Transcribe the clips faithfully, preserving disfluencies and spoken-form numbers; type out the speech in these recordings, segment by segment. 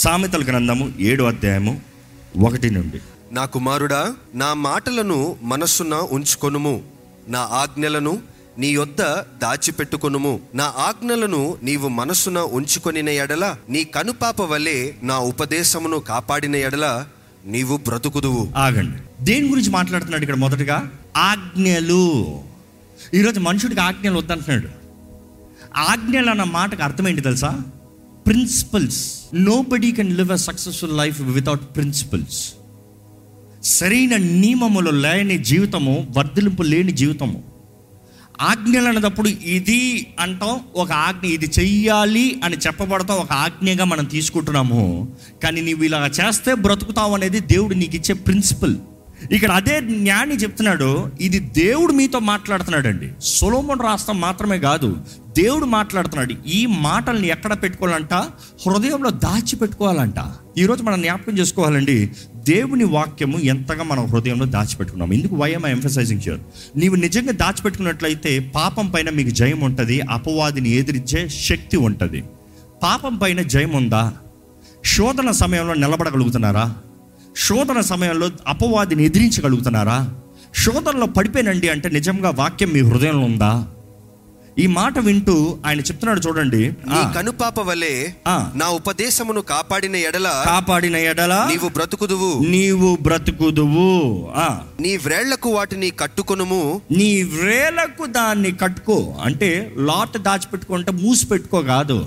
సామెతల గ్రంథము ఏడో అధ్యాయము ఒకటి నుండి. నా కుమారుడా, నా మాటలను మనస్సున ఉంచుకొనుము, నా ఆజ్ఞలను నీ యొద్ద దాచిపెట్టుకొనుము. నా ఆజ్ఞలను నీవు మనస్సున ఉంచుకొనిన ఎడల, నీ కనుపాప వలె నా ఉపదేశమును కాపాడిన ఎడల నీవు బ్రతుకుదువు. ఆగండి, దేని గురించి మాట్లాడుతున్నాడు ఇక్కడ? మొదటగా ఆజ్ఞలు. ఈరోజు మనుషుడికి ఆజ్ఞలు వద్దంటున్నాడు. ఆజ్ఞలు అన్న మాటకు అర్థం ఏంటి తెలుసా? Principles. Nobody can live a successful life without principles. సరైన నియమములు లేని జీవితము వర్ధిలింపు లేని జీవితము. ఆజ్ఞలు అన్నప్పుడు ఇది అంటాం ఒక ఆజ్ఞ, ఇది చెయ్యాలి అని చెప్పబడతాం, ఒక ఆజ్ఞగా మనం తీసుకుంటున్నాము. కానీ నీవు ఇలా చేస్తే బ్రతుకుతావు అనేది దేవుడు నీకు ఇచ్చే ప్రిన్సిపల్. ఇక్కడ అదే జ్ఞాని చెప్తున్నాడు, ఇది దేవుడు మీతో మాట్లాడుతున్నాడు అండి. సొలొమోను రాస్తా మాత్రమే కాదు, దేవుడు మాట్లాడుతున్నాడు. ఈ మాటల్ని ఎక్కడ పెట్టుకోవాలంట? హృదయంలో దాచిపెట్టుకోవాలంట. ఈరోజు మనం జ్ఞాపకం చేసుకోవాలండి, దేవుని వాక్యము ఎంతగా మనం హృదయంలో దాచిపెట్టుకున్నాము. ఎందుకు వైఎం ఎంఫసైజింగ్ చేయరు? నీవు నిజంగా దాచిపెట్టుకున్నట్లయితే పాపం పైన మీకు జయం ఉంటుంది, అపవాదిని ఎదిరించే శక్తి ఉంటుంది. పాపం పైన జయం ఉందా? శోధన సమయంలో నిలబడగలుగుతున్నారా? శోధన సమయంలో అపవాదిని ఎదిరించగలుగుతున్నారా? శోధనలో పడిపోయినండి అంటే నిజంగా వాక్యం మీ హృదయంలో ఉందా? ఈ మాట వింటూ ఆయన చెప్తున్నాడు, చూడండి, నీ కనుపాప వలె నా ఉపదేశమును కాపాడిన ఎడల కాపాడిన ఎడల నీవు బ్రతుకుదువు నీవు బ్రతుకుదువు నీ వ్రేళ్లకు వాటిని కట్టుకొనుము. నీ వ్రేళ్లకు దాన్ని కట్టుకో అంటే లాట్ దాచిపెట్టుకుంటే మూసి పెట్టుకో కాదు,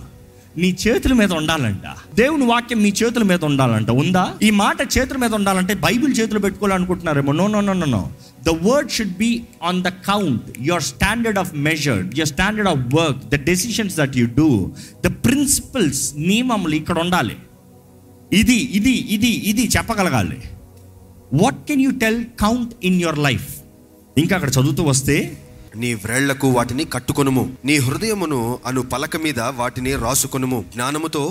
నీ చేతుల మీద ఉండాలంట. దేవుని వాక్యం మీ చేతుల మీద ఉండాలంట. ఉందా? ఈ మాట చేతుల మీద ఉండాలంటే బైబిల్ చేతులు పెట్టుకోవాలనుకుంటున్నారేమో. No no no no no The word should be on the count, your standard of measure, your standard of work, the decisions that you do, the principles, నియమములు ఇక్కడ ఉండాలి. ఇది ఇది ఇది ఇది చెప్పగలగాలి. What can you tell count in your life? ఇంకా అక్కడ చదువుతూ వస్తే, నీ వ్రేళ్లకు వాటిని కట్టుకొనుము, నీ హృదయమును అను పలక మీద వాటిని రాసుకొనుము. జ్ఞానముతో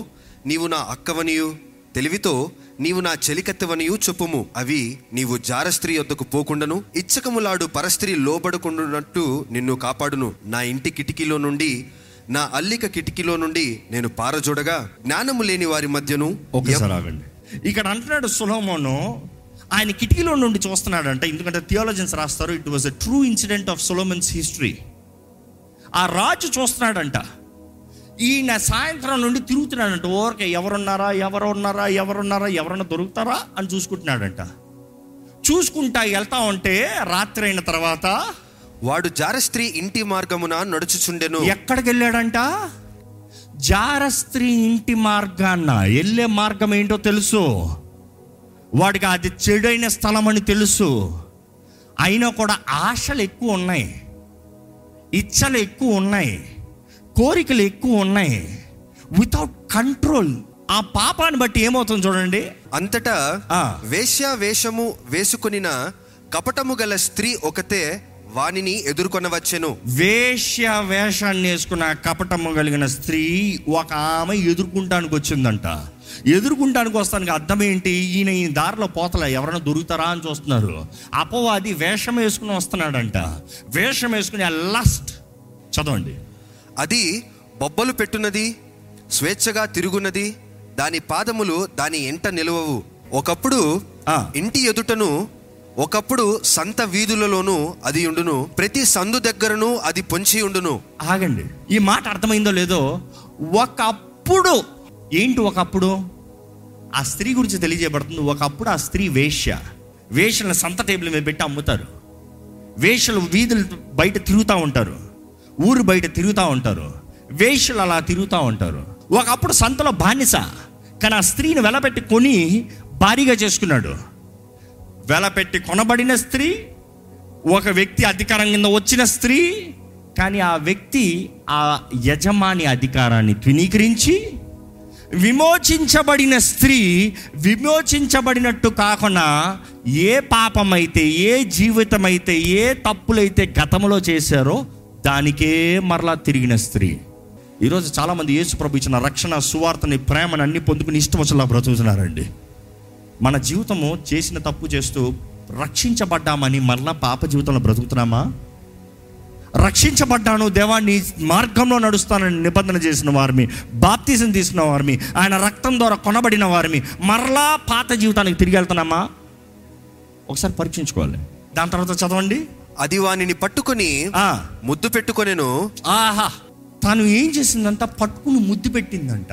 నీవు నా అక్కవనియు, తెలివితో నీవు నా చెలికత్తవనియు చెప్పుము. అవి నీవు జారస్త్రీ యొద్దకు పోకుండాను, ఇచ్చకములాడు పరస్త్రీ లోబడుకుండునట్టు నిన్ను కాపాడును. నా ఇంటి కిటికీలో నుండి, నా అల్లిక కిటికీలో నుండి నేను పారజోడగా, జ్ఞానము లేని వారి మధ్యను. ఇక్కడ అంటున్నాడు సొలొమోను, ఆయన కిటికీలో నుండి చూస్తున్నాడు అంట. ఎందుకంటే థియాలజన్స్ రాస్తారు, it was a true incident of Solomon's history. ఆ రాజు చూస్తున్నాడంట, ఈయన సాయంత్రం నుండి తిరుగుతున్నాడంట. ఓరికే ఎవరున్నారా ఎవరున్నారా ఎవరున్నారా ఎవరన్నా దొరుకుతారా అని చూసుకుంటున్నాడంట. చూసుకుంటా వెళ్తా ఉంటే రాత్రి అయిన తర్వాత వాడు జారస్త్రీ ఇంటి మార్గమున నడుచుచుండెను. ఎక్కడికి వెళ్ళాడంట? జారస్త్రీ ఇంటి మార్గాన. వెళ్ళే మార్గం ఏంటో తెలుసు వాడికి, అది చెడైన స్థలం అని తెలుసు. అయినా కూడా ఆశలు ఎక్కువ ఉన్నాయి, ఇచ్చలు ఎక్కువ ఉన్నాయి, కోరికలు ఎక్కువ ఉన్నాయి, వితౌట్ కంట్రోల్. ఆ పాపాన్ని బట్టి ఏమవుతుంది చూడండి. అంతటా వేశ్యావేషము వేసుకొనిన కపటము గల స్త్రీ ఒకతే వానిని ఎదుర్కొనవచ్చెను. వేశ్యావేషాన్ని వేసుకున్న కపటము కలిగిన స్త్రీ ఒక ఆమె ఎదుర్కొంటానికి వచ్చిందంట. ఎదుర్కొంటానికి వస్తానికి అర్థం ఏంటి? ఈయన ఈ దారిలో పోతలే, ఎవరైనా దొరుకుతారా అని చూస్తున్నారు. అపవాది వేషం వేసుకుని వస్తున్నాడంట. వేషం వేసుకుని లస్ట్, చదవండి, అది బొబ్బలు పెట్టున్నది, స్వేచ్ఛగా తిరుగున్నది, దాని పాదములు దాని ఎంట నిలువవు. ఒకప్పుడు ఇంటి ఎదుటను, ఒకప్పుడు సంత వీధులలోను అది ఉండును, ప్రతి సందు దగ్గరను అది పొంచి ఉండును. ఆగండి, ఈ మాట అర్థమైందో లేదో. ఒకప్పుడు ఏంటి? ఒకప్పుడు ఆ స్త్రీ గురించి తెలియజేయబడుతుంది. ఒకప్పుడు ఆ స్త్రీ వేశ్య. వేషలను సంత టేబుల్ మీద పెట్టి అమ్ముతారు. వేషలు వీధులు బయట తిరుగుతూ ఉంటారు, ఊరు బయట తిరుగుతూ ఉంటారు, వేషలు అలా తిరుగుతూ ఉంటారు. ఒకప్పుడు సంతలో బానిస. కానీ ఆ స్త్రీని వెలపెట్టి కొని భారీగా చేసుకున్నాడు. వెలపెట్టి కొనబడిన స్త్రీ, ఒక వ్యక్తి అధికారం కింద వచ్చిన స్త్రీ. కానీ ఆ వ్యక్తి ఆ యజమాని అధికారాన్ని త్వినీకరించి విమోచించబడిన స్త్రీ విమోచించబడినట్టు కాకుండా, ఏ పాపమైతే, ఏ జీవితమైతే, ఏ తప్పులైతే గతంలో చేశారో దానికే మరలా తిరిగిన స్త్రీ. ఈరోజు చాలామంది యేసు ప్రభు ఇచ్చిన రక్షణ, సువార్తని, ప్రేమను అన్ని పొందుకుని ఇష్టం వచ్చేలా బ్రతుకుతున్నారండి. మన జీవితము చేసిన తప్పు చేస్తూ రక్షించబడ్డామని మరలా పాప జీవితంలో బ్రతుకుతున్నామా? రక్షించబడ్డాను, దేవాన్ని మార్గంలో నడుస్తానని నిబంధన చేసిన వారిని, బాప్తిజం తీసిన వారిని, ఆయన రక్తం ద్వారా కొనబడిన వారిని, మరలా పాత జీవితానికి తిరిగి వెళ్తున్నామా ఒకసారి పరీక్షించుకోవాలి. దాని తర్వాత చదవండి, అది వాణిని పట్టుకుని ముద్దు పెట్టుకొనెను. ఆహా, తాను ఏం చేసిందంట? పట్టుకుని ముద్దు పెట్టిందంట.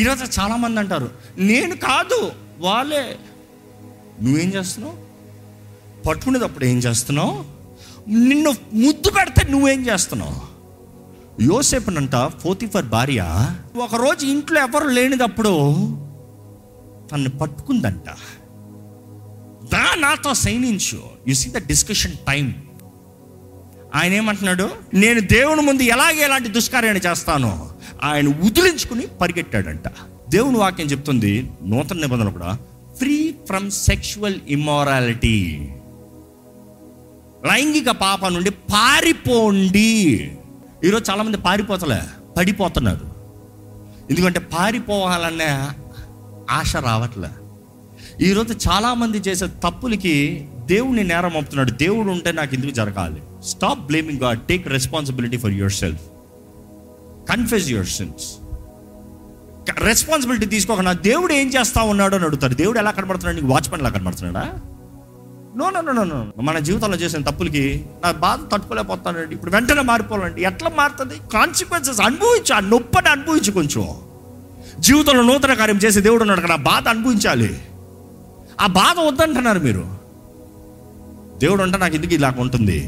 ఈరోజు చాలామంది అంటారు, నేను కాదు వాళ్ళే. నువ్వేం చేస్తున్నావు? పట్టుకునేటప్పుడు ఏం చేస్తున్నావు? నిన్ను ముద్దు పెడితే నువ్వేం చేస్తున్నావు? యోసేపునంట పోతిఫర్ భార్య ఒకరోజు ఇంట్లో ఎవరు లేనిదప్పుడు తనని పట్టుకుందంట. దా నాతో సైనించు. You see the discussion time. ఆయన ఏమంటున్నాడు? నేను దేవుని ముందు ఎలాగే ఎలాంటి దుష్కార్యాన్ని చేస్తాను. ఆయన ఉదిలించుకుని పరిగెట్టాడంట. దేవుని వాక్యం చెప్తుంది, నూతన నిబంధనలు కూడా, ఫ్రీ ఫ్రమ్ సెక్షువల్ ఇమ్మారాలిటీ, లైంగిక పాప నుండి పారిపోండి. ఈరోజు చాలామంది పారిపోతలే, పడిపోతున్నారు. ఎందుకంటే పారిపోవాలనే ఆశ రావట్లే. ఈరోజు చాలామంది చేసే తప్పులకి దేవుడిని నేరం మోపుతున్నాడు. దేవుడు ఉంటే నాకు ఎందుకు జరగాలి? Stop blaming God, take responsibility for your self, confess your sins. Responsibility తీసుకోకుండా దేవుడు ఏం చేస్తా ఉన్నాడు అని అడుగుతారు. దేవుడు ఎలా కనబడుతున్నాడు? నీకు వాచ్మెన్ ఎలా కనబడుతున్నాడా? నో నో నో నో మన జీవితంలో చేసిన తప్పులకి నా బాధ తట్టుకోలేకపోతానండి, ఇప్పుడు వెంటనే మారిపోవాలండి. ఎట్లా మారుతుంది? కాన్సిక్వెన్సెస్ అనుభవించు, ఆ నొప్పని అనుభవించు. కొంచెం జీవితంలో నూతన కార్యం చేసే దేవుడు ఉన్నాడు కదా, బాధ అనుభవించాలి. ఆ బాధ వద్దంటున్నారు మీరు. దేవుడు అంటే నాకు ఎందుకు ఇలా ఉంటుంది?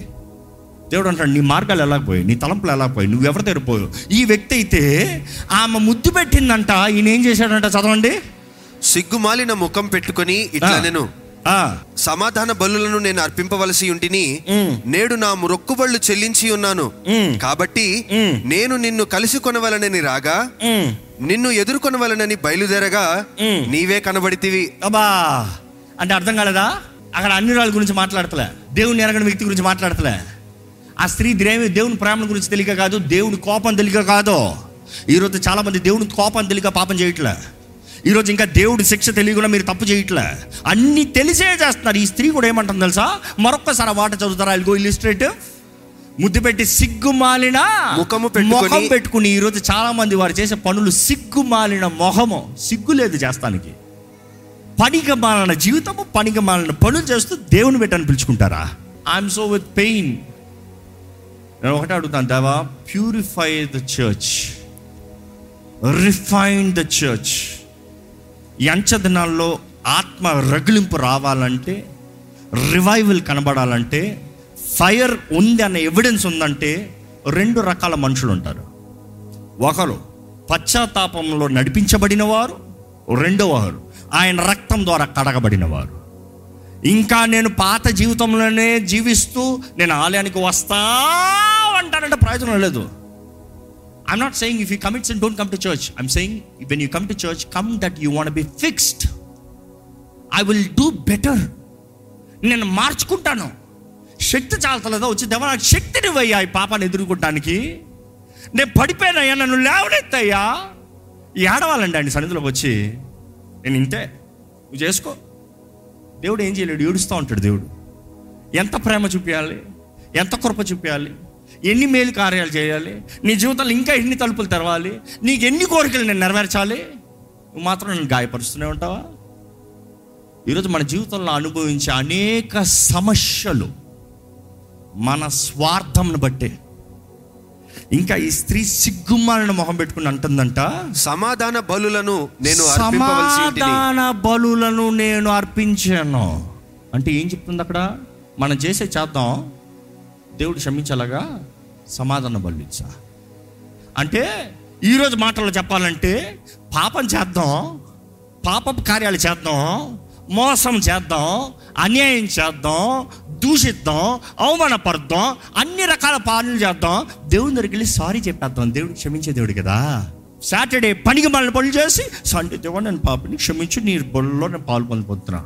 దేవుడు అంటాడు, నీ మార్గాలు ఎలా పోయి, నీ తలంపులు ఎలా పోయి, నువ్వెవరి దగ్గర పోయావు? ఈ వ్యక్తి అయితే ఆమె ముద్దు పెట్టిందంట. ఈయన ఏం చేశాడంట? చదవండి, సిగ్గుమాలిన ముఖం పెట్టుకుని ఇట్లా, నేను సమాధాన బలులను నేను అర్పింపవలసి ఉంటిని, నేడు నా మొక్కుబళ్ళు చెల్లించి ఉన్నాను, కాబట్టి నేను నిన్ను కలిసి కొనవలనని రాగా నిన్ను ఎదుర్కొనవలనని బయలుదేరగా నీవే కనబడితివి. అబ్బా, అంటే అర్థం కాలేదా? అక్కడ అన్ని రాళ్ళ గురించి మాట్లాడతలే, దేవుని ఎరగని వ్యక్తి గురించి మాట్లాడతలే, ఆ స్త్రీ ద్రేమి దేవుని ప్రేమ గురించి తెలియక కాదు, దేవుని కోపం తెలియక కాదు. ఈరోజు చాలామంది దేవుని కోపం తెలియక పాపం చేయట్లే. ఈరోజు ఇంకా దేవుడి శిక్ష తెలియకుండా మీరు తప్పు చేయట్లే, అన్నీ తెలిసే చేస్తున్నారు. ఈ స్త్రీ కూడా ఏమంటుంది తెలుసా? మరొక్కసారి ఆ మాట చదువుతారా? Go illustrative. ముద్దు పెట్టి సిగ్గుమాలిన ముఖము ముఖం పెట్టుకుని. ఈరోజు చాలామంది వారు చేసే పనులు సిగ్గుమాలిన మొహము, సిగ్గు లేదు చేస్తానికి. పనికి మాలిన జీవితము, పనికి మాలిన పనులు చేస్తూ దేవుని పెట్టని పిలుచుకుంటారా? I'm so with pain. నేను ఒకటే అడుగుతాను, దేవా purify the church, refine the church. ఎంచ దినాల్లో ఆత్మ రగిలింపు రావాలంటే, రివైవల్ కనబడాలంటే, ఫైర్ ఉంది అనే ఎవిడెన్స్ ఉందంటే రెండు రకాల మనుషులు ఉంటారు. ఒకరు పశ్చాత్తాపంలో నడిపించబడిన వారు, రెండోవారు ఆయన రక్తం ద్వారా కడగబడిన వారు. ఇంకా నేను పాత జీవితంలోనే జీవిస్తూ నేను ఆలయానికి వస్తా అంటానంటే ప్రయోజనం లేదు. I'm not saying if you commit sin, don't come to church. I'm saying when you come to church, come that you want to be fixed. I will do better. నేను మార్చుకుంటాను. శక్తి చాలతలేదా? వచ్చి దేవా నాకు శక్తినివ్వయ్యా ఈ పాపాన్ని ఎదుర్కొనడానికి. నేను పడిపోయినయ్యా, నన్ను లేవనెత్తయ్యా. ఏడవాలండి ఆయన సన్నిధిలోకి వచ్చి, నేను ఇంతే, నువ్వు చేసుకో. దేవుడు ఏం చేయలేడు, ఏడుస్తూ ఉంటాడు. దేవుడు ఎంత ప్రేమ చూపించాలి, ఎంత కృప చూపించాలి, ఎన్ని మేలు కార్యాలు చేయాలి, నీ జీవితంలో ఇంకా ఎన్ని తలుపులు తెరవాలి, నీకు ఎన్ని కోరికలు నేను నెరవేర్చాలి, నువ్వు మాత్రం నేను గాయపరుస్తూనే ఉంటావా? ఈరోజు మన జీవితంలో అనుభవించే అనేక సమస్యలు మన స్వార్థంను బట్టే. ఇంకా ఈ స్త్రీ సిగ్గుమాలిన మొహం పెట్టుకుని అంటుందంట, సమాధాన బలులను నేను సమాధాన బలులను నేను అర్పించాను. అంటే ఏం చెప్తుంది అక్కడ? మనం చేసే చేద్దాం, దేవుడు క్షమించలాగా సమాధాన బలు ఇచ్చా. అంటే ఈరోజు మాటల్లో చెప్పాలంటే, పాపం చేద్దాం, పాపపు కార్యాలు చేద్దాం, మోసం చేద్దాం, అన్యాయం చేద్దాం, దూషిద్దాం, అవమానపడద్దాం, అన్ని రకాల పాలనలు చేద్దాం, దేవుని దగ్గరికి వెళ్ళి సారీ చెప్పేద్దాం. దేవుడు క్షమించే దేవుడు కదా. సాటర్డే పనికి మనల్ని పనులు చేసి, సండే దేవుడు నేను పాపని క్షమించి నీ బొల్లో నేను పాలు పొందుతున్నా.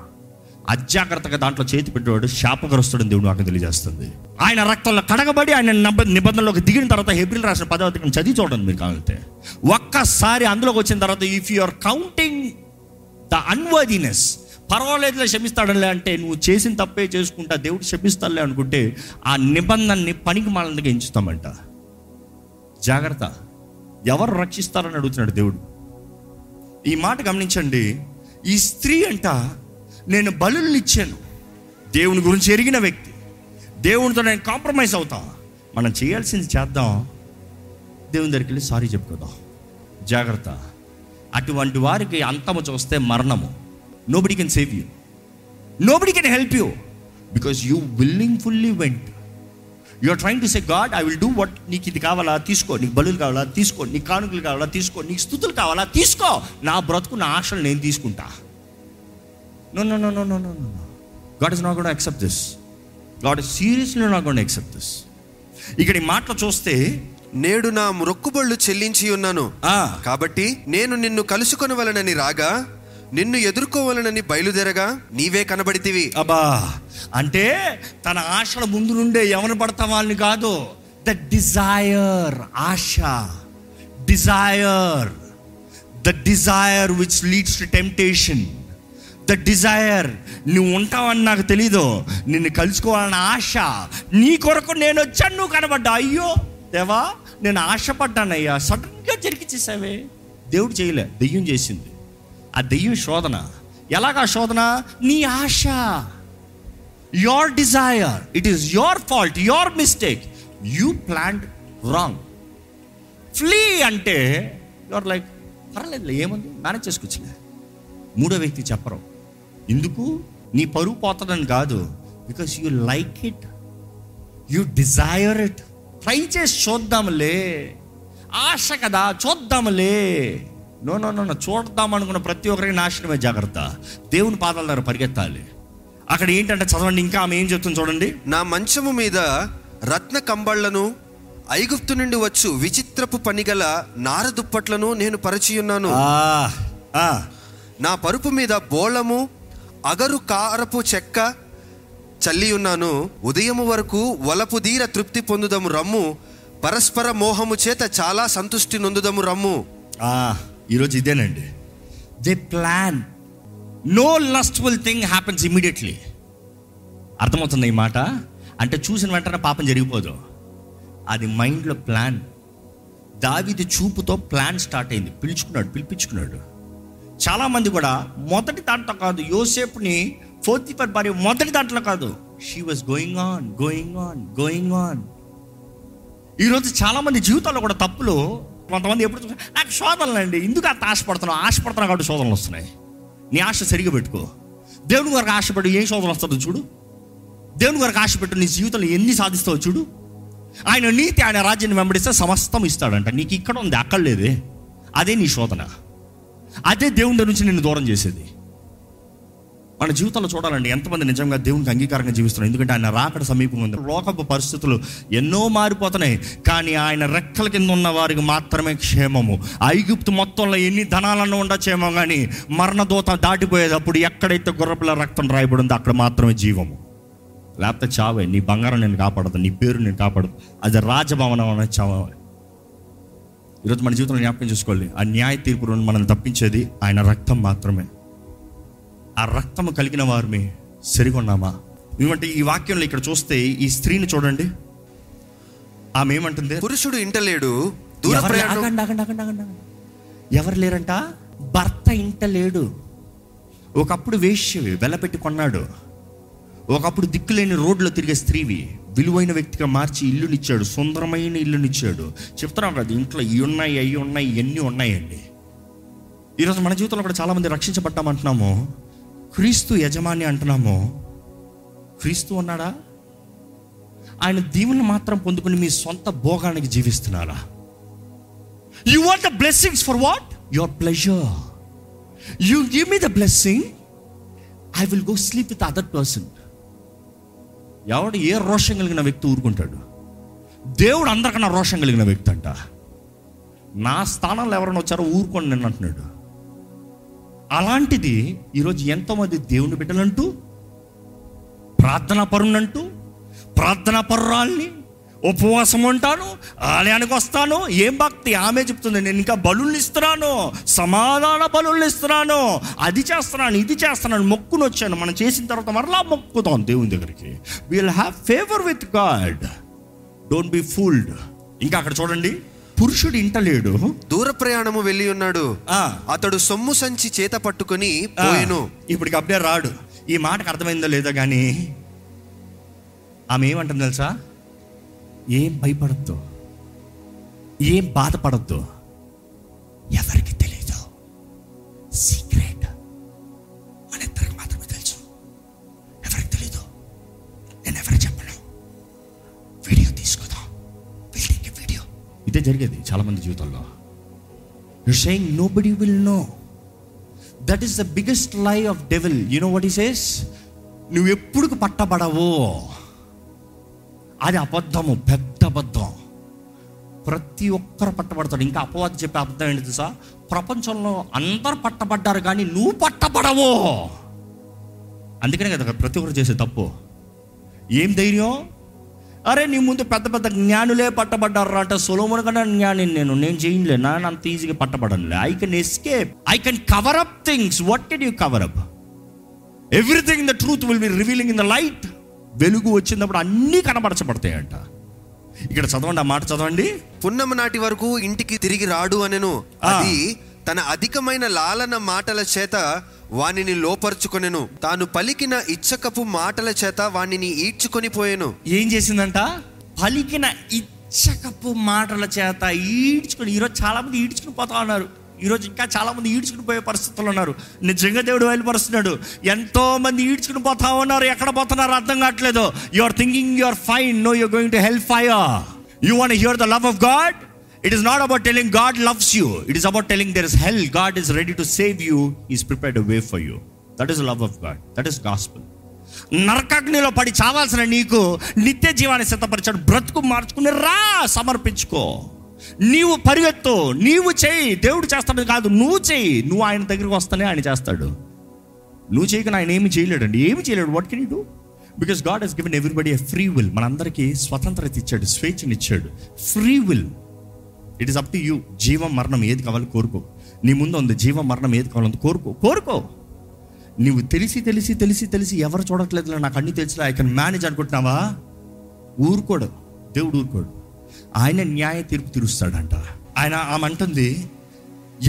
అజాగ్రత్తగా దాంట్లో చేతి పెట్టేవాడు శాపగ్రస్తుడని దేవుడు నాకు తెలియజేస్తుంది. ఆయన రక్తంలో కడగబడి ఆయన నిబంధనలోకి దిగిన తర్వాత హెబ్రీయుల రాసిన పదవ అధ్యాయం చదివి చూడండి మీరు కావాలంటే. ఒక్కసారి అందులోకి వచ్చిన తర్వాత, if you are counting the unworthiness, పర్వాలేదులే క్షమిస్తాడులే అంటే నువ్వు చేసిన తప్పే చేసుకుంటా దేవుడు క్షమిస్తాడులే అనుకుంటే ఆ నిబంధనని పనికి మాలందుకు ఎంచుతామంట. జాగ్రత్త, ఎవరు రక్షిస్తారని అడుగుతున్నాడు దేవుడు. ఈ మాట గమనించండి. ఈ స్త్రీ అంట నేను బలులను ఇచ్చాను, దేవుని గురించి ఎరిగిన వ్యక్తి, దేవునితో నేను కాంప్రమైజ్ అవుతా, మనం చేయాల్సింది చేద్దాం, దేవుని దగ్గరికి వెళ్ళి సారీ చెప్పుకుందాం. జాగ్రత్త, అటువంటి వారికి అంతము చూస్తే మరణము. Nobody can save you. Nobody can help you. Because you willingly went. You are trying to say, God, I will do what నీకు ఇది కావాలా తీసుకో, నీకు బలులు కావాలా తీసుకో, నీకు కానుకలు కావాలా తీసుకో, నీకు స్తుతులు కావాలా తీసుకో, నా బ్రతుకు నా ఆశలు నేను తీసుకుంటా. No, no, no, no, no, no, no. God is not going to accept this. God is seriously not going to accept this. ఇక్కడ ఈ మాటలో చూస్తే నేడు నా మొక్కుబళ్ళు చెల్లించి ఉన్నాను కాబట్టి నేను నిన్ను కలుసుకొని వలనని రాగా నిన్ను ఎదుర్కోవాలనని బయలుదేరగా నీవే కనబడితివి. అబ్బా, అంటే తన ఆశల ముందు నుండే ఎవరు పడతా వాళ్ళని కాదు, ద డిజైర్, ఆశ, desire, the desire which leads to temptation, the desire. నువ్వు ఉంటావని నాకు తెలీదు, నిన్ను కలుసుకోవాలన్న ఆశ, నీ కొరకు నేను వచ్చాను, నువ్వు కనబడ్డా, అయ్యో దేవా నేను ఆశపడ్డానయ్యా, సడన్గా జరిగిచ్చేసావే. దేవుడు చేయలే, దెయ్యం చేసింది. ఆ దెయ్యం శోధన. ఎలాగా శోధన? నీ ఆశ, your desire, it is your fault, your mistake, you planned wrong. Flea అంటే యువర్ లైక్ పర్లేదు, ఏముంది, మేనేజ్ చేసుకొచ్చిలే, మూడో వ్యక్తి చెప్పరు. ఎందుకు? నీ పరువు పోతుందని కాదు, because you like it, you desire it, try చేసి చూద్దాములే, ఆశ కదా, చూద్దాములే. నో నో నో, చూడదాం అనుకున్న ప్రతి ఒక్కరికి నాశనమే. జాగ్రత్త, దేవుని పాదాల దగ్గర పరిగెత్తాలి. అక్కడ ఏంటంటే చదవండి, ఇంకా ఆమె ఏం చెప్తుంది చూడండి. నా మంచము మీద రత్న కంబళ్లను, ఐగుప్తు నుండి వచ్చు విచిత్రపు పనిగల నార దుప్పట్లను నేను పరిచియున్నాను. నా పరుపు మీద బోళము, అగరు కారపు చెక్క చల్లి ఉన్నాను. ఉదయము వరకు వలపు దీర తృప్తి పొందుదము రమ్ము, పరస్పర మోహము చేత చాలా సంతృష్టి నొందుదము రమ్ము. ఈరోజు ఇదేనండి, they plan. No lustful thing happens immediately. అర్థమవుతుంది ఈ మాట? అంటే చూసిన వెంటనే పాపం జరిగిపోదు, అది మైండ్లో ప్లాన్. దావీదు చూపుతో ప్లాన్ స్టార్ట్ అయింది, పిలుచుకున్నాడు, పిలిపించుకున్నాడు. చాలామంది కూడా మొదటి దాంట్లో కాదు, యోసేపుని ఫోర్తిఫర్ భార్య మొదటి దాంట్లో కాదు, she was going on, going on, going on. ఈరోజు చాలామంది జీవితాల్లో కూడా తప్పులు. కొంతమంది ఎప్పుడు చూసా నాకు శోధనలు అండి, ఎందుకు అంత ఆశపడుతున్నావు? ఆశపడుతున్నావు కాబట్టి శోధనలు వస్తున్నాయి. నీ ఆశ సరిగా పెట్టుకో, దేవుని వరకు ఆశపెట్టు, ఏం శోధనలు వస్తుందో చూడు. దేవుని వరకు ఆశపెట్టు, నీ జీవితంలో ఎన్ని సాధిస్తావో చూడు. ఆయన నీతి, ఆయన రాజ్యాన్ని వెంబడిస్తే సమస్తం ఇస్తాడంట. నీకు ఇక్కడ ఉంది, అక్కడ లేదే. అదే నీ శోధన, అదే దేవుని నుంచి నిన్ను దూరం చేసేది. మన జీవితంలో చూడాలండి ఎంతమంది నిజంగా దేవునికి అంగీకారంగా జీవిస్తున్నారు, ఎందుకంటే ఆయన రాకడ సమీపంగా ఉంది. లోకపు పరిస్థితులు ఎన్నో మారిపోతున్నాయి, కానీ ఆయన రెక్కల కింద ఉన్న వారికి మాత్రమే క్షేమము. ఐగుప్తు మొత్తంలో ఎన్ని ధనాలను ఉండచ్చేమో, కానీ మరణదూత దాటిపోయేటప్పుడు ఎక్కడైతే గుర్రపిల్ల రక్తం రాయబడిందో అక్కడ మాత్రమే జీవము. లేకపోతే చావే. నీ బంగారం నేను కాపాడదు, నీ పేరు నేను కాపాడదు, అది రాజభవనం అనే చావే. ఈరోజు మన జీవితంలో జ్ఞాపకం చేసుకోవాలి, ఆ న్యాయ తీర్పు నుండి మనల్ని తప్పించేది ఆయన రక్తం మాత్రమే. ఆ రక్తము కలిగిన వారిని సరిగొన్నామా? ఏమంటే ఈ వాక్యంలో ఇక్కడ చూస్తే ఈ స్త్రీని చూడండి, ఆమె ఏమంటుంది, పురుషుడు ఇంటలేడు, ఎవరు లేరంట, భర్త ఇంటలేడు. ఒకప్పుడు వేశ్యవి, వెలపెట్టి కొన్నాడు. ఒకప్పుడు దిక్కులేని రోడ్లో తిరిగే స్త్రీవి విలువైన వ్యక్తిగా మార్చి ఇల్లునిచ్చాడు, సుందరమైన ఇల్లునిచ్చాడు. చెప్తున్నాం కదా, ఇంట్లో ఇవి ఉన్నాయి, అవి ఉన్నాయి, ఎన్ని ఉన్నాయండి. ఈరోజు మన జీవితంలో కూడా చాలామంది రక్షించబడ్డామంటున్నాము, క్రీస్తు యజమాని అంటున్నాము. క్రీస్తు ఉన్నాడా? ఆయన దీవులను మాత్రం పొందుకుని మీ సొంత భోగానికి జీవిస్తున్నారా? You want the blessings for what? Your pleasure. You give me the blessing, I will go sleep with other person. ఎవడు ఏ రోషం కలిగిన వ్యక్తి ఊరుకుంటాడు? దేవుడు అందరికన్నా రోషం కలిగిన వ్యక్తి అంట. నా స్థానంలో ఎవరైనా వచ్చారో ఊరుకోండి నేను అంటున్నాడు. అలాంటిది ఈరోజు ఎంతోమంది దేవుని బిడ్డలంటూ, ప్రార్థనా పరునంటూ, ప్రార్థనా పరురాల్ని, ఉపవాసం ఉంటాను, ఆలయానికి వస్తాను. ఏం భక్తి? ఆమె చెప్తుంది, నేను ఇంకా బలుల్ని ఇస్తున్నాను, సమాధాన బలుల్ని ఇస్తున్నాను, అది చేస్తున్నాను, ఇది చేస్తున్నాను, మొక్కును వచ్చాను. మనం చేసిన తర్వాత మరలా మొక్కుతాం దేవుని దగ్గరికి. Will have favour with God. Don't be fooled. ఇంకా అక్కడ చూడండి, పురుషుడు ఇంటలేడు, దూర ప్రయాణము వెళ్ళి ఉన్నాడు, అతడు సొమ్ము సంచి చేత పట్టుకుని పోయెను. ఇప్పటికి అప్పుడే రాడు. ఈ మాటకు అర్థమైందో లేదో కానీ ఆమె ఏమంటుంది తెలుసా? ఏం భయపడద్దు, ఏం బాధపడద్దు, ఎవరికి తెలీదు, సీక్రెట్ మన ఇద్దరికి మాత్రమే తెలుసు, ఎవరికి తెలీదు, నేను ఎవరికి చెప్పను, వీడియో తీసుకుందాం, బిల్డింగ్ వీడియో. ఇదే జరిగేది చాలామంది జీవితంలో. You saying nobody will know. That is the biggest lie of devil. You know what he says? నువ్వు ఎప్పుడు పట్టబడవో అది అబద్ధము, పెద్ద అబద్ధం. ప్రతి ఒక్కరు పట్టబడతాడు. ఇంకా అపవాది చెప్పే అబద్ధం ఏంటి తెలుసా? ప్రపంచంలో అందరు పట్టబడ్డారు కానీ నువ్వు పట్టబడవో. అందుకనే కదా ప్రతి ఒక్కరు చేసే తప్పు. ఏం ధైర్యం? అరే నీ ముందు పెద్ద పెద్ద జ్ఞానులే పట్టబడ్డారు అంటే సొలొమోను కన్నా జ్ఞాని నేను, నేను చేయలే, నా అంత ఈజీగా పట్టబడనులే. I can escape, I can cover up things. What can you cover up? Everything in the truth will be revealing in the light. వెలుగు వచ్చినప్పుడు అన్నీ కనబరచబడతాయంట. ఇక్కడ చదవండి, ఆ మాట చదవండి. పున్నమ నాటి వరకు ఇంటికి తిరిగి రాడు అనెను. అది తన అధికమైన లాలన మాటల చేత వానిని లోపరుచుకొనెను, తాను పలికిన ఇచ్చకపు మాటల చేత వానిని ఈడ్చుకొని పోయెను. ఏం చేసిందంట? పలికిన ఇచ్చకపు మాటల చేత ఈడ్చుకొని. ఈరోజు చాలామంది ఈడ్చుకుని పోతా ఉన్నారు. ఈరోజు ఇంకా చాలామంది ఈడ్చుకుని పోయే పరిస్థితుల్లో ఉన్నారు. నిజంగా దేవుడు బయలుపరుస్తున్నాడు. ఎంతోమంది ఈడ్చుకుని పోతా ఉన్నారు. ఎక్కడ పోతున్నారు అర్థం కావట్లేదు. You are thinking you are fine. No, you are going to hell fire. You want hear the love of God. It is not about telling God loves you. It is about telling there is hell. God is ready to save you. Is prepared a way for you. That is love of God. That is gospel. నరకాగ్నిలో పడి చావాల్సిన నీకు నిత్య జీవాన్ని సిద్ధపరిచాడు. బ్రతుకు మార్చుకుని రా, సమర్పించుకో, నీవు పరిగెత్తు, నీవు చేయి. దేవుడు చేస్తాడని కాదు, నువ్వు చేయి. నువ్వు ఆయన దగ్గరికి వస్తానే ఆయన చేస్తాడు. నువ్వు చేయకుండా ఆయన ఏమి చేయలేడండి, ఏమి చేయలేడు. What can you do? Because God has given everybody a free will. మనందరికీ స్వతంత్రత ఇచ్చాడు, స్వేచ్ఛనిచ్చాడు, free will. It is up to you. జీవం మరణం ఏది కావాలి కోరుకో. నీ ముందు ఉంది జీవం మరణం ఏది కావాలని కోరుకో, కోరుకో. నువ్వు తెలిసి తెలిసి తెలిసి తెలిసి ఎవరు చూడట్లేదు, నాకు అన్ని తెలిసి ఐ కెన్ మేనేజ్ అనుకుంటున్నావా? ఊరుకోడు దేవుడు, ఊరుకోడు. ఆయన న్యాయ తీర్పు తీరుస్తాడంట. ఆయన ఆమె అంటుంది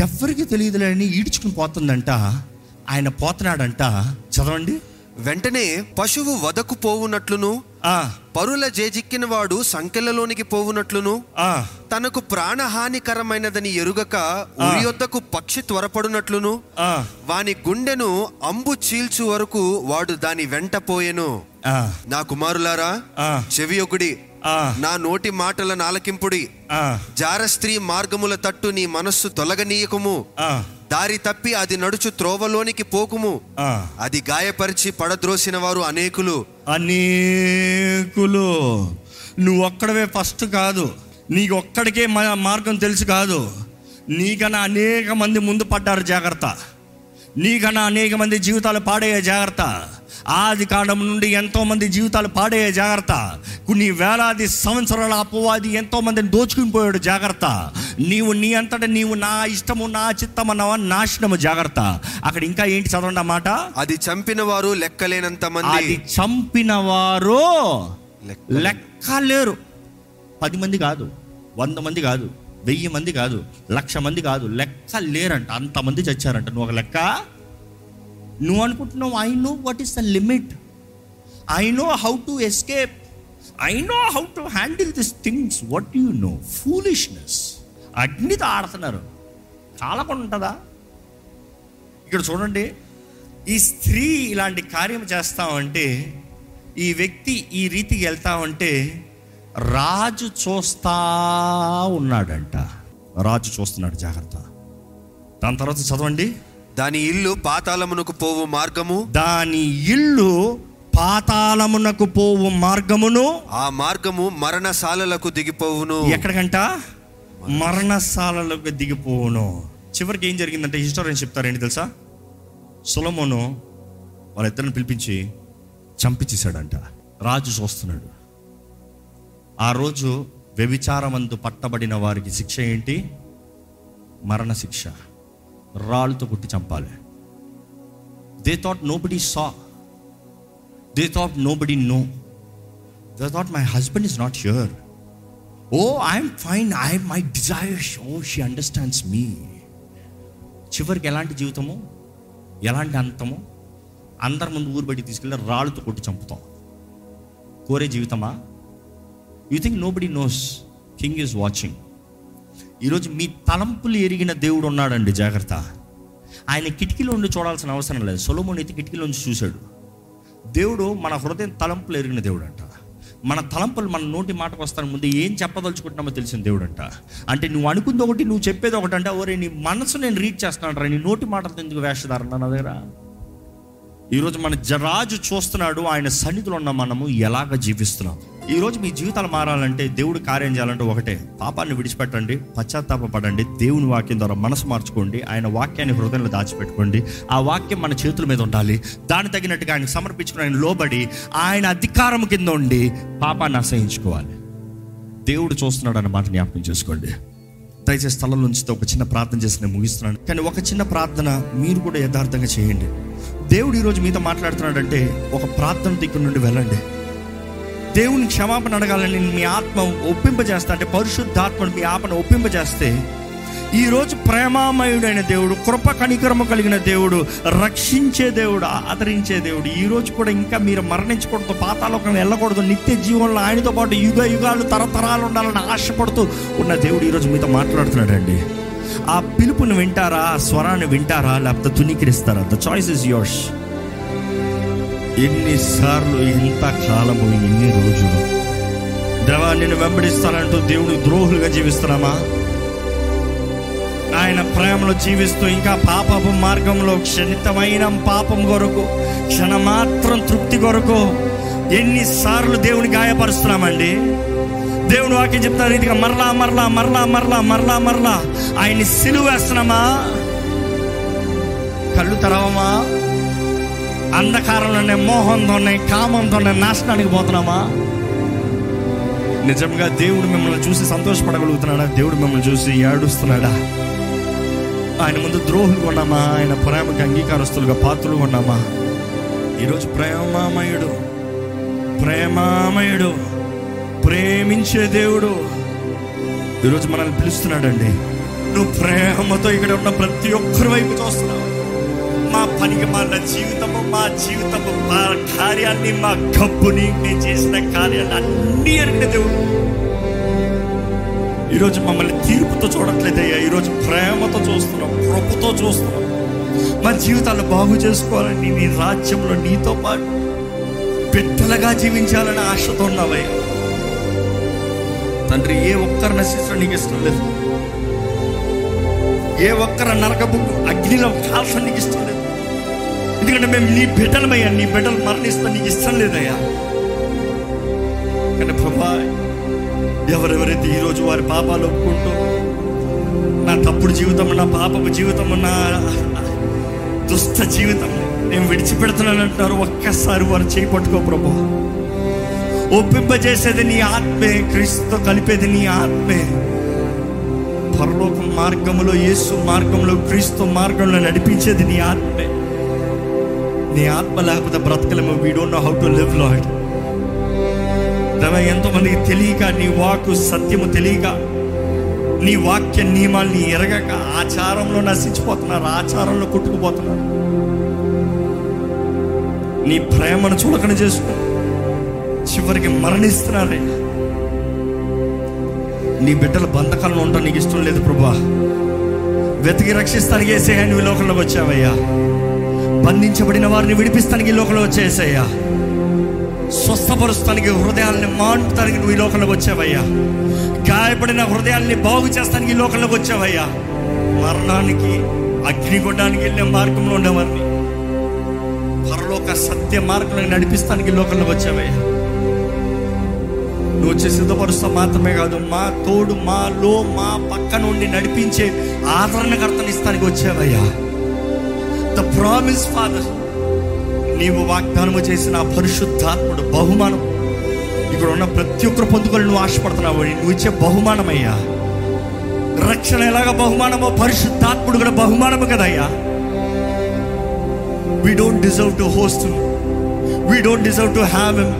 ఎవరికి తెలియదులేని ఈడ్చుకుని పోతుందంట. ఆయన పోతున్నాడంట. చదవండి. వెంటనే పశువు వదకు పోవునట్లును, పరుల జేజిక్కిన వాడు సంకెళ్ళలోనికి పోవునట్లును, తనకు ప్రాణహానికరమైనదని ఎరుగక ఉరియొద్దకు పక్షి త్వరపడునట్లును, వాని గుండెను అంబు చీల్చు వరకు వాడు దాని వెంట పోయెను. నా కుమారులారా, చెవియొగుడి, నా నోటి మాటల నాలకింపుడి. జార స్త్రీ మార్గముల తట్టు నీ మనస్సు తొలగనీయకుము, దారి తప్పి అది నడుచు త్రోవలోనికి పోకుము. అది గాయపరిచి పడద్రోసిన వారు అనేకులు అనేకులు. నువ్వు ఒక్కడవే ఫస్ట్ కాదు, నీకు ఒక్కడికే మార్గం తెలుసు కాదు, నీకన్నా అనేక మంది ముందు పడ్డారు, జాగ్రత్త. నీకన్నా అనేక మంది జీవితాలు పాడయ్యే, జాగ్రత్త. ఆది కాండం నుండి ఎంతోమంది జీవితాలు పాడయ్యే, జాగ్రత్త. కొన్ని వేలాది సంవత్సరాల అపవాది ఎంతోమందిని దోచుకుని పోయాడు, జాగ్రత్త. నీవు నీ అంతటా నీవు నా ఇష్టము నా చిత్తం అన్నావా, నాశనము, జాగ్రత్త. అక్కడ ఇంకా ఏంటి చదవండి మాట. అది చంపిన వారు లెక్కలేనంత మంది. అది చంపిన వారు లెక్కలేరు. పది మంది కాదు, వంద మంది కాదు, వెయ్యి మంది కాదు, లక్ష మంది కాదు, లెక్క లేరంట. అంతమంది చచ్చారంట. నువ్వు ఒక లెక్క. నువ్వు అనుకుంటున్నావు I know what is the limit, I know how to escape, I know how to handle this things. What you know? Foolishness. అగ్నితో ఆడుతున్నారు, కాలకుండా ఉంటుందా? ఇక్కడ చూడండి, ఈ స్త్రీ ఇలాంటి కార్యం చేస్తామంటే, ఈ వ్యక్తి ఈ రీతికి వెళ్తామంటే రాజు చూస్తా ఉన్నాడంట. రాజు చూస్తున్నాడు, జాగ్రత్త. దాని తర్వాత చదవండి. దాని ఇల్లు పాతాళమునకు పోవు మార్గము, దాని ఇల్లు పాతాళమునకు పోవు మార్గమును, ఆ మార్గము మరణశాలలకు దిగిపోవును. ఎక్కడికంట? మరణశాలలకు దిగిపోవును. చివరికి ఏం జరిగిందంటే హిస్టోరియన్స్ చెప్తారేంటి తెలుసా? సొలొమోను వాళ్ళిద్దరిని పిలిపించి చంపించేశాడంట. రాజు చూస్తున్నాడు, ఆ రోజు వ్యభిచారమందు పట్టబడిన వారికి శిక్ష ఏంటి? మరణ శిక్ష. రాళ్ళతో కొట్టి చంపాలి. They thought nobody saw, they thought nobody know, they thought my husband is not here, oh I'm fine, I my desires, oh she understands me. చివరికి ఎలాంటి జీవితము, ఎలాంటి అంతము? అందరి ముందు ఊరు బయటికి తీసుకెళ్ళి రాళ్ళతో కొట్టి చంపుతాం. కోరే జీవితమా? You think nobody knows? King is watching. ఈరోజు మీ తలంపులు ఎరిగిన దేవుడు ఉన్నాడండి, జాగ్రత్త. ఆయన కిటికీలో ఉండి చూడాల్సిన అవసరం లేదు. సొలొమోను అయితే కిటికీలో ఉండి చూశాడు. దేవుడు మన హృదయం తలంపులు ఎరిగిన దేవుడు అంట. మన తలంపులు మన నోటి మాటకు వస్తాను ముందు ఏం చెప్పదలుచుకుంటున్నామో తెలిసిన దేవుడు అంట. అంటే నువ్వు అనుకుంది ఒకటి, నువ్వు చెప్పేది ఒకటి. అంటే ఓరే, నీ మనసు నేను రీచ్ చేస్తున్నాను రా, నీ నోటి మాటలతో ఎందుకు వేషధారణ నా దగ్గర? ఈరోజు మన జరాజు చూస్తున్నాడు, ఆయన సన్నిధిలో ఉన్న మనము ఎలాగ జీవిస్తున్నాం. ఈరోజు మీ జీవితాలు మారాలంటే, దేవుడు కార్యం చేయాలంటే ఒకటే, పాపాన్ని విడిచిపెట్టండి, పశ్చాత్తాప పడండి, దేవుని వాక్యం ద్వారా మనసు మార్చుకోండి, ఆయన వాక్యాన్ని హృదయంలో దాచిపెట్టుకోండి. ఆ వాక్యం మన చేతుల మీద ఉండాలి. దాన్ని తగినట్టుగా ఆయన సమర్పించుకుని, ఆయన లోబడి, ఆయన అధికారం కింద ఉండి పాపాన్ని ఆశ్రయించుకోవాలి. దేవుడు చూస్తున్నాడు అన్న మాట జ్ఞాపకం చేసుకోండి. దయచేసి స్థలం నుంచి ఒక చిన్న ప్రార్థన చేసి నేను ముగిస్తున్నాను. కానీ ఒక చిన్న ప్రార్థన మీరు కూడా యథార్థంగా చేయండి. దేవుడు ఈరోజు మీతో మాట్లాడుతున్నాడు అంటే ఒక ప్రార్థన దిక్కు నుండి వెళ్ళండి. దేవుని క్షమాపణ అడగాలని మీ ఆత్మ ఒప్పింపజేస్తా అంటే, పరిశుద్ధాత్మను మీ ఆత్మను ఒప్పింపజేస్తే, ఈరోజు ప్రేమామయుడైన దేవుడు, కృప కనికరము కలిగిన దేవుడు, రక్షించే దేవుడు, ఆదరించే దేవుడు, ఈరోజు కూడా ఇంకా మీరు మరణించకూడదు, పాతాళలోకం వెళ్ళకూడదు, నిత్య జీవనంలో ఆయనతో పాటు యుగ యుగాలు తరతరాలు ఉండాలని ఆశపడుతూ ఉన్న దేవుడు ఈరోజు మీతో మాట్లాడుతున్నాడు అండి. ఆ పిలుపుని వింటారా? ఆ స్వరాన్ని వింటారా? లేకపోతే తునీకరిస్తారా? The choice is yours. ఎన్నిసార్లు, ఎంత కాలము, ఎన్ని రోజులు దేవా నిన్ను వెంబడిస్తానంటూ దేవుని ద్రోహులుగా జీవిస్తున్నామా? ఆయన ప్రేమలో జీవిస్తూ ఇంకా పాపపు మార్గంలో, క్షణితమైన పాపం కొరకు, క్షణమాత్రం తృప్తి కొరకు ఎన్నిసార్లు దేవుని గాయపరుస్తున్నామండి. దేవుని వాక్యం చెప్తారు రీతిగా మరలా మరలా మరలా మరలా మరలా మరలా ఆయన్ని సిలువేస్తున్నామా? కళ్ళు తెరవమా? అంధకారంలోనే, మోహంతోనే, కామంతోనే నాశనానికి పోతున్నామా? నిజంగా దేవుడు మిమ్మల్ని చూసి సంతోషపడగలుగుతున్నాడా? దేవుడు మిమ్మల్ని చూసి ఏడుస్తున్నాడా? ఆయన ముందు ద్రోహులు కొన్నామా? ఆయన ప్రేమకు అంగీకారస్తులుగా పాత్రలు కొన్నామా? ఈరోజు ప్రేమామయుడు, ప్రేమామయుడు, ప్రేమించే దేవుడు ఈరోజు మనల్ని పిలుస్తున్నాడండి. నువ్వు ప్రేమతో ఇక్కడ ఉన్న ప్రతి ఒక్కరి వైపు చూస్తున్నావు. మా పనికి, మా జీవితము, మా జీవితము, మా కార్యాన్ని, మా గబ్బుని, నేను చేసిన కార్యాన్ని అన్నీ అడిగిన దేవుడు ఈరోజు మమ్మల్ని తీర్పుతో చూడట్లేదయ్యా, ఈరోజు ప్రేమతో చూస్తున్నాం, కృపతో చూస్తున్నాం. మా జీవితాన్ని బాగు చేసుకోవాలని, నీ రాజ్యంలో నీతో పాటు బిడ్డలుగా జీవించాలని ఆశతో ఉన్నావయ్యా తండ్రి. ఏ ఒక్కరు నశించడం నీకు ఇష్టం లేదు. ఏ ఒక్కరు నరకపు అగ్నిలో కాల్చడం నీకు ఇష్టం లేదు. ఎందుకంటే మేము నీ బిడ్డలమయ్యా, నీ బిడ్డలు మరణిస్తాం, నీకు ఇష్టం లేదయ్యా. కానీ ప్రభా, ఎవరెవరైతే ఈరోజు వారి పాపాలు ఒప్పుకుంటూ, నా తప్పుడు జీవితం, నా పాపపు జీవితం, నా దుష్ట జీవితం నేను విడిచిపెడుతున్నానంటున్నారు, ఒక్కసారి వారు చేపట్టుకో ప్రభా. ఒప్పింపజేసేది నీ ఆత్మే, క్రీస్తుతో కలిపేది నీ ఆత్మే. పరలోక మార్గంలో, యేసు మార్గంలో, క్రీస్తు మార్గంలో నడిపించేది నీ ఆత్మే. నీ ఆత్మ లేకపోతే బ్రతకలేము. We don't know how to live lord. దేవా, ఎంతోమందికి తెలియక, నీ వాక్కు సత్యము తెలియక, నీ వాక్య నియమాల్ని ఎరగక ఆచారంలో నశించిపోతున్నారు, ఆచారంలో కొట్టుకుపోతున్నారు. నీ ప్రేమను చూడకని చేసుకో, చివరికి మరణిస్తున్నారే. నీ బిడ్డల బంధకాలను ఉండడం నీకు ఇష్టం లేదు ప్రభా. వెతికి రక్షిస్తానికి ఏసయ్యా నువ్వు ఈ లోకంలోకి వచ్చావయ్యా. బంధించబడిన వారిని విడిపిస్తానికి ఈ లోకంలో వచ్చేసయ్యా. స్వస్థపరుస్తానికి, హృదయాల్ని మాన్పుతానికి నువ్వు ఈ లోకంలోకి వచ్చావయ్యా. గాయపడిన హృదయాల్ని బాగు చేస్తానికి ఈ లోకంలోకి వచ్చావయ్యా. మరణానికి, అగ్నిగొండానికి వెళ్ళే మార్గంలో ఉండేవారిని పరలోక సత్య మార్గంలో నడిపిస్తానికి ఈ లోకంలోకి వచ్చావయ్యా. నువ్వు వచ్చే సిద్ధపరుస్తా మాత్రమే కాదు, మా తోడు, మాలో, మా పక్క నుండి నడిపించే ఆదరణకర్తని ఇస్తానికి వచ్చావయ్యా. ద ప్రామిస్ ఫాదర్, నీవు వాగ్దానము చేసిన పరిశుద్ధాత్ముడు, బహుమానం, ఇక్కడ ఉన్న ప్రతి ఒక్కరు పొందుకొని నువ్వు ఆశపడుతున్నావు. నువ్వు ఇచ్చే బహుమానమయ్యా, రక్షణ ఎలాగ బహుమానమో పరిశుద్ధాత్ముడు కూడా బహుమానము కదయ్యా. We don't deserve to host him. We don't deserve to have him.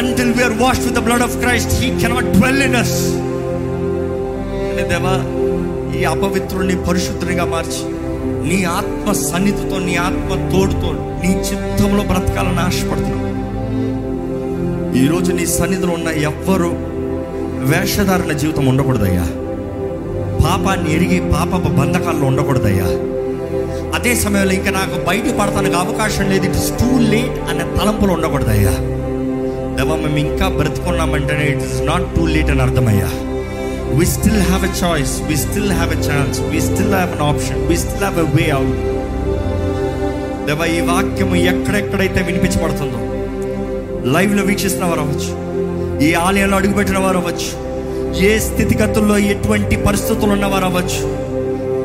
Until we are washed with the blood of Christ, he cannot dwell in us. అనే దేవా, ఈ అపవిత్రుని పరిశుద్ధునిగా మార్చి నీ ఆత్మ సన్నిధితో, నీ ఆత్మ తోడుతో, నీ చిత్తంలో బ్రతకాలని ఆశపడుతున్నావు. ఈరోజు నీ సన్నిధిలో ఉన్న ఎవ్వరూ వేషధారణ జీవితం ఉండకూడదయ్యా. పాపాన్ని ఎరిగి పాప బంధకాల్లో ఉండకూడదయ్యా. అదే సమయంలో ఇంకా నాకు బయట పడతానికి అవకాశం లేదు, ఇట్ ఇస్ టూ లేట్ అనే తలంపులు ఉండకూడదయ్యా. దేవా, మేము ఇంకా బ్రతుకున్నామంటేనే it is not too late అని అర్థమయ్యా. We still have a choice, we still have a chance, we still have an option, we still have a way out. దేవా, ఈ వాక్యము ఎక్కడెక్కడైతే వినిపించబడుతుందో, లైవ్లో వీక్షిస్తున్న వారు అవ్వచ్చు, ఈ ఆలయంలో అడుగుపెట్టిన వారు అవ్వచ్చు, ఏ స్థితిగతుల్లో ఎటువంటి పరిస్థితులు ఉన్నవారు అవ్వచ్చు,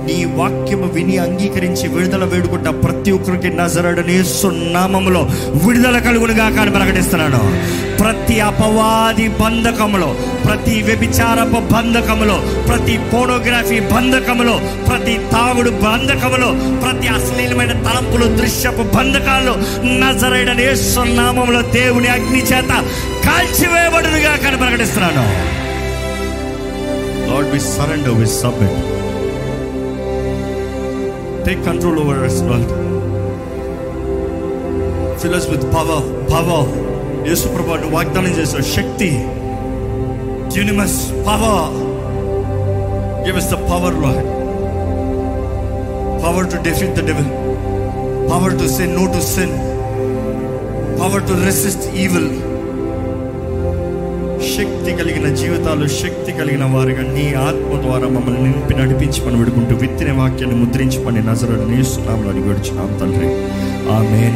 నీ వాక్యము విని అంగీకరించి విడుదల వేడుకుంటా ప్రతి ఒక్కరికి నజరేయుడైన యేసు నామములో విడుదల కలుగునుగాక అని ప్రకటిస్తున్నాను. ప్రతి అపవాది బంధకములో, ప్రతి వ్యభిచారపు బంధకములో, ప్రతి పోర్నోగ్రఫీ బంధకములో, ప్రతి తాగుడు బంధకములో, ప్రతి అశ్లీలమైన తలంపులు, దృశ్యపు బంధకాలు నజరేయుడైన యేసు నామములో దేవుని అగ్ని చేత కాల్చివేయబడునుగాక అని ప్రకటిస్తున్నాను. Lord, we surrender, we submit. Take control over us, Lord. Fill us with power, power. యేసు ప్రభువు ను వాగ్దానం చేశావు, శక్తి, యునిమస్ power. Give us the power, Lord. Power to defeat the devil. Power to say no to sin. Power to resist evil. శక్తి కలిగిన జీవితాలు, శక్తి కలిగిన వారిగా నీ ఆత్మ ద్వారా మమ్మల్ని నింపి నడిపించి పని పెడుకుంటూ విత్తిన వాక్యాన్ని ముద్రించి పని నజరేయుడైన యేసు నామములో అడిగి వేడుచున్నాము తండ్రి. ఆమేన్.